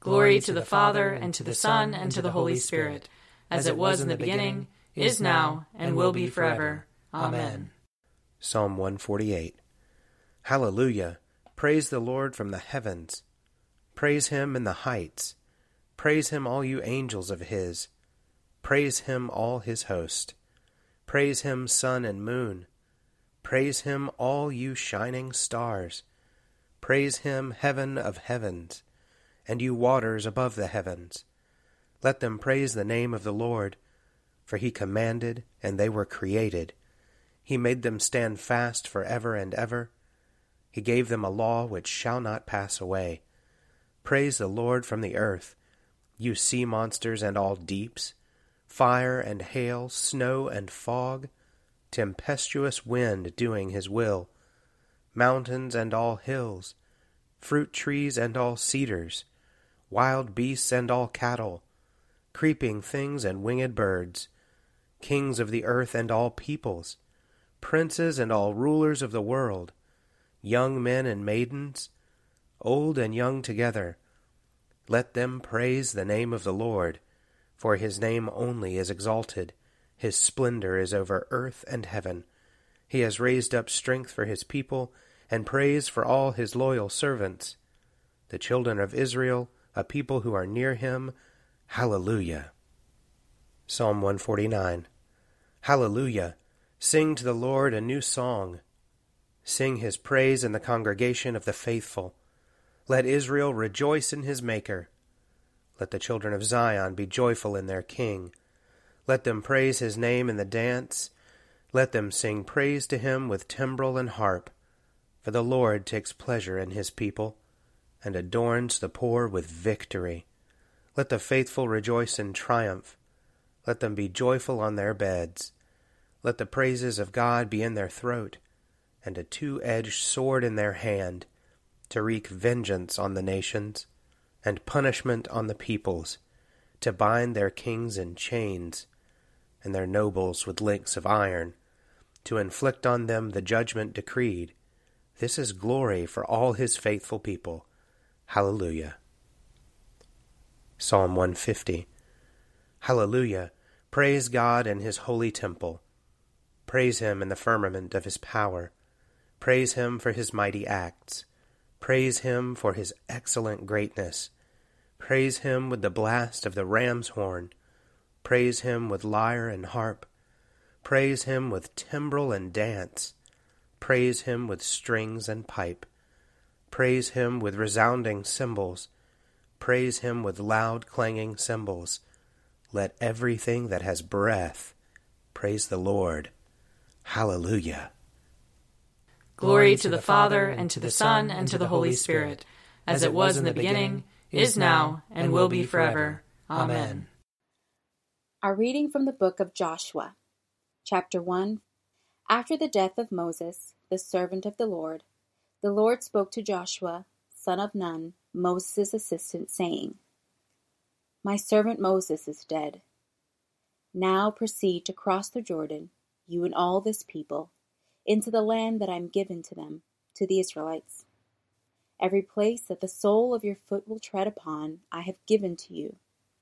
Glory to the Father, and to the Son, and to the Holy Spirit, as it was in the beginning, is now, and will be forever. Amen. Psalm 148. Hallelujah! Praise the Lord from the heavens. Praise him in the heights. Praise him, all you angels of his. Praise him, all his host. Praise him, sun and moon. Praise him, all you shining stars. Praise him, heaven of heavens, and you waters above the heavens. Let them praise the name of the Lord, for he commanded, and they were created. He made them stand fast forever and ever. He gave them a law which shall not pass away. Praise the Lord from the earth, you sea monsters and all deeps, fire and hail, snow and fog, tempestuous wind doing his will, mountains and all hills, fruit trees and all cedars, wild beasts and all cattle, creeping things and winged birds, kings of the earth and all peoples, princes and all rulers of the world, young men and maidens, old and young together. Let them praise the name of the Lord, for his name only is exalted. His splendor is over earth and heaven. He has raised up strength for his people, and praise for all his loyal servants, the children of Israel, a people who are near him. Hallelujah. Psalm 149. Hallelujah. Sing to the Lord a new song. Sing his praise in the congregation of the faithful. Let Israel rejoice in his Maker. Let the children of Zion be joyful in their King. Let them praise his name in the dance. Let them sing praise to him with timbrel and harp. For the Lord takes pleasure in his people, and adorns the poor with victory. Let the faithful rejoice in triumph. Let them be joyful on their beds. Let the praises of God be in their throat, and a two-edged sword in their hand, to wreak vengeance on the nations, and punishment on the peoples, to bind their kings in chains, and their nobles with links of iron, to inflict on them the judgment decreed. This is glory for all his faithful people. Hallelujah. Psalm 150. Hallelujah. Praise God in his holy temple. Praise him in the firmament of his power. Praise him for his mighty acts. Praise him for his excellent greatness. Praise him with the blast of the ram's horn. Praise him with lyre and harp. Praise him with timbrel and dance. Praise him with strings and pipe. Praise him with resounding cymbals. Praise him with loud clanging cymbals. Let everything that has breath praise the Lord. Hallelujah. Glory to the Father, and to the Son, and to the Holy Spirit, as it was in the beginning, is now, and will be forever. Amen. Our reading from the book of Joshua, chapter 1. After the death of Moses, the servant of the Lord spoke to Joshua, son of Nun, Moses' assistant, saying, "My servant Moses is dead. Now proceed to cross the Jordan, you and all this people, into the land that I am giving to them, to the Israelites. Every place that the sole of your foot will tread upon, I have given to you,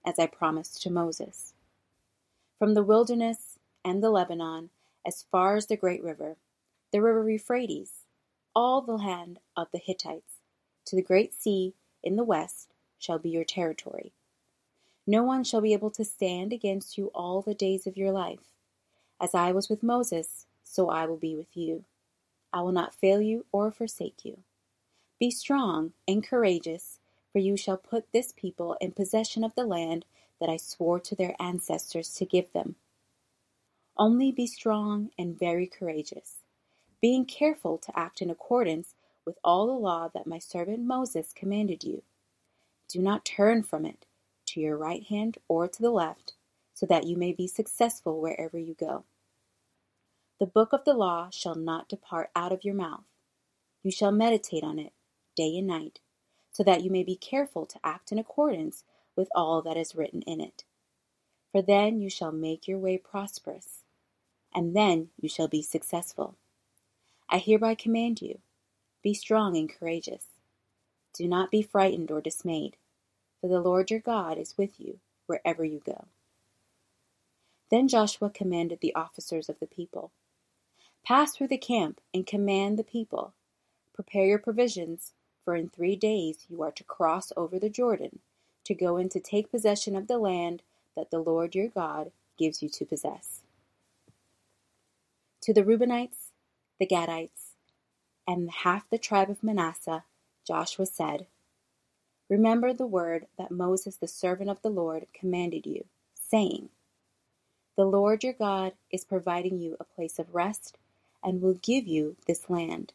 as I promised to Moses. From the wilderness and the Lebanon, as far as the great river, the river Euphrates, all the land of the Hittites, to the great sea in the west shall be your territory. No one shall be able to stand against you all the days of your life. As I was with Moses, so I will be with you. I will not fail you or forsake you. Be strong and courageous, for you shall put this people in possession of the land that I swore to their ancestors to give them. Only be strong and very courageous, being careful to act in accordance with all the law that my servant Moses commanded you. Do not turn from it to your right hand or to the left, so that you may be successful wherever you go. The book of the law shall not depart out of your mouth. You shall meditate on it day and night, so that you may be careful to act in accordance with all that is written in it. For then you shall make your way prosperous, and then you shall be successful. I hereby command you, be strong and courageous. Do not be frightened or dismayed, for the Lord your God is with you wherever you go. Then Joshua commanded the officers of the people, pass through the camp and command the people, prepare your provisions, for in 3 days you are to cross over the Jordan, to go in to take possession of the land that the Lord your God gives you to possess. To the Reubenites, the Gadites, and half the tribe of Manasseh, Joshua said, remember the word that Moses the servant of the Lord commanded you, saying, the Lord your God is providing you a place of rest and will give you this land.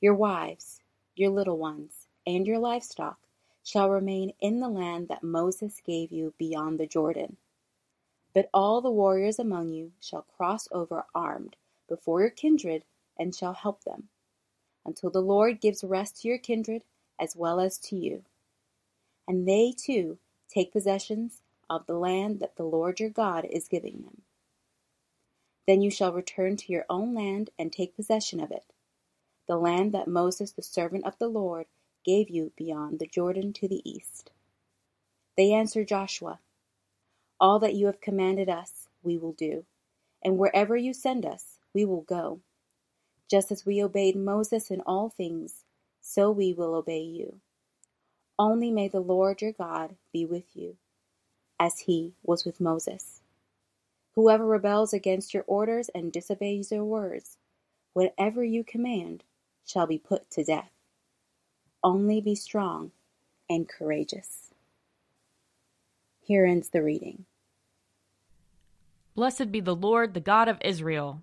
Your wives, your little ones, and your livestock shall remain in the land that Moses gave you beyond the Jordan. But all the warriors among you shall cross over armed before your kindred and shall help them, until the Lord gives rest to your kindred as well as to you. And they too take possessions of the land that the Lord your God is giving them. Then you shall return to your own land and take possession of it, the land that Moses the servant of the Lord gave you beyond the Jordan to the east. They answered Joshua, all that you have commanded us, we will do, and wherever you send us, we will go. Just as we obeyed Moses in all things, so we will obey you. Only may the Lord your God be with you, as he was with Moses. Whoever rebels against your orders and disobeys your words, whatever you command, shall be put to death. Only be strong and courageous. Here ends the reading. Blessed be the Lord, the God of Israel.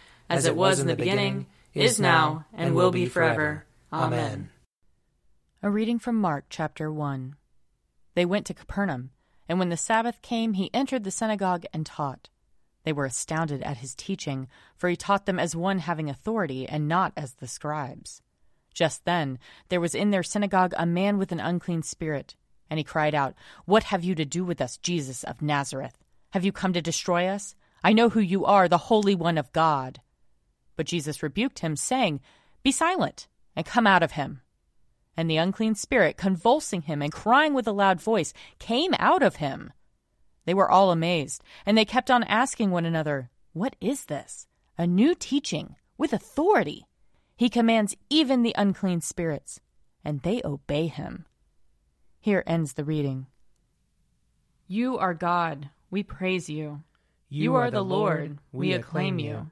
as it was in the beginning, is now, and will be forever. Amen. A reading from Mark chapter 1. They went to Capernaum, and when the Sabbath came, he entered the synagogue and taught. They were astounded at his teaching, for he taught them as one having authority and not as the scribes. Just then there was in their synagogue a man with an unclean spirit, and he cried out, "What have you to do with us, Jesus of Nazareth? Have you come to destroy us? I know who you are, the Holy One of God." But Jesus rebuked him, saying, "Be silent, and come out of him." And the unclean spirit, convulsing him and crying with a loud voice, came out of him. They were all amazed, and they kept on asking one another, "What is this? A new teaching with authority? He commands even the unclean spirits, and they obey him." Here ends the reading. You are God. We praise you. You are the Lord. We acclaim you.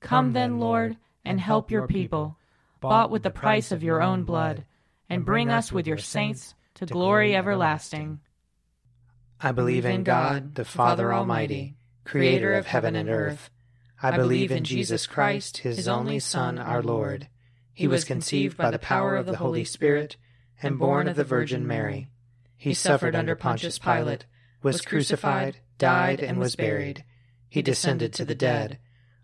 Come then, Lord, and help your people, bought with the price of your own blood, and bring us with your saints to glory everlasting. I believe in God, the Father Almighty, creator of heaven and earth. I believe in Jesus Christ, his only Son, our Lord. He was conceived by the power of the Holy Spirit and born of the Virgin Mary. He suffered under Pontius Pilate, was crucified, died, and was buried. He descended to the dead.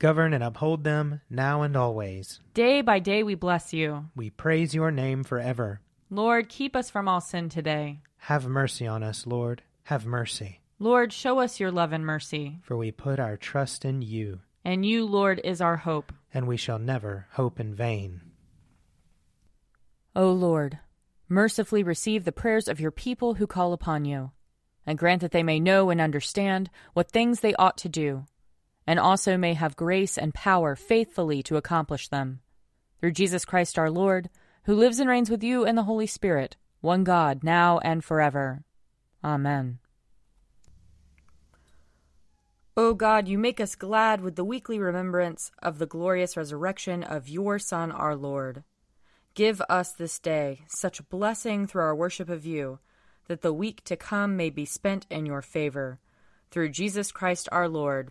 Govern and uphold them, now and always. Day by day we bless you. We praise your name forever. Lord, keep us from all sin today. Have mercy on us, Lord. Have mercy. Lord, show us your love and mercy. For we put our trust in you. And you, Lord, is our hope. And we shall never hope in vain. O Lord, mercifully receive the prayers of your people who call upon you, and grant that they may know and understand what things they ought to do, and also may have grace and power faithfully to accomplish them. Through Jesus Christ our Lord, who lives and reigns with you and the Holy Spirit, one God, now and forever. Amen. O God, you make us glad with the weekly remembrance of the glorious resurrection of your Son our Lord. Give us this day such blessing through our worship of you, that the week to come may be spent in your favor. Through Jesus Christ our Lord.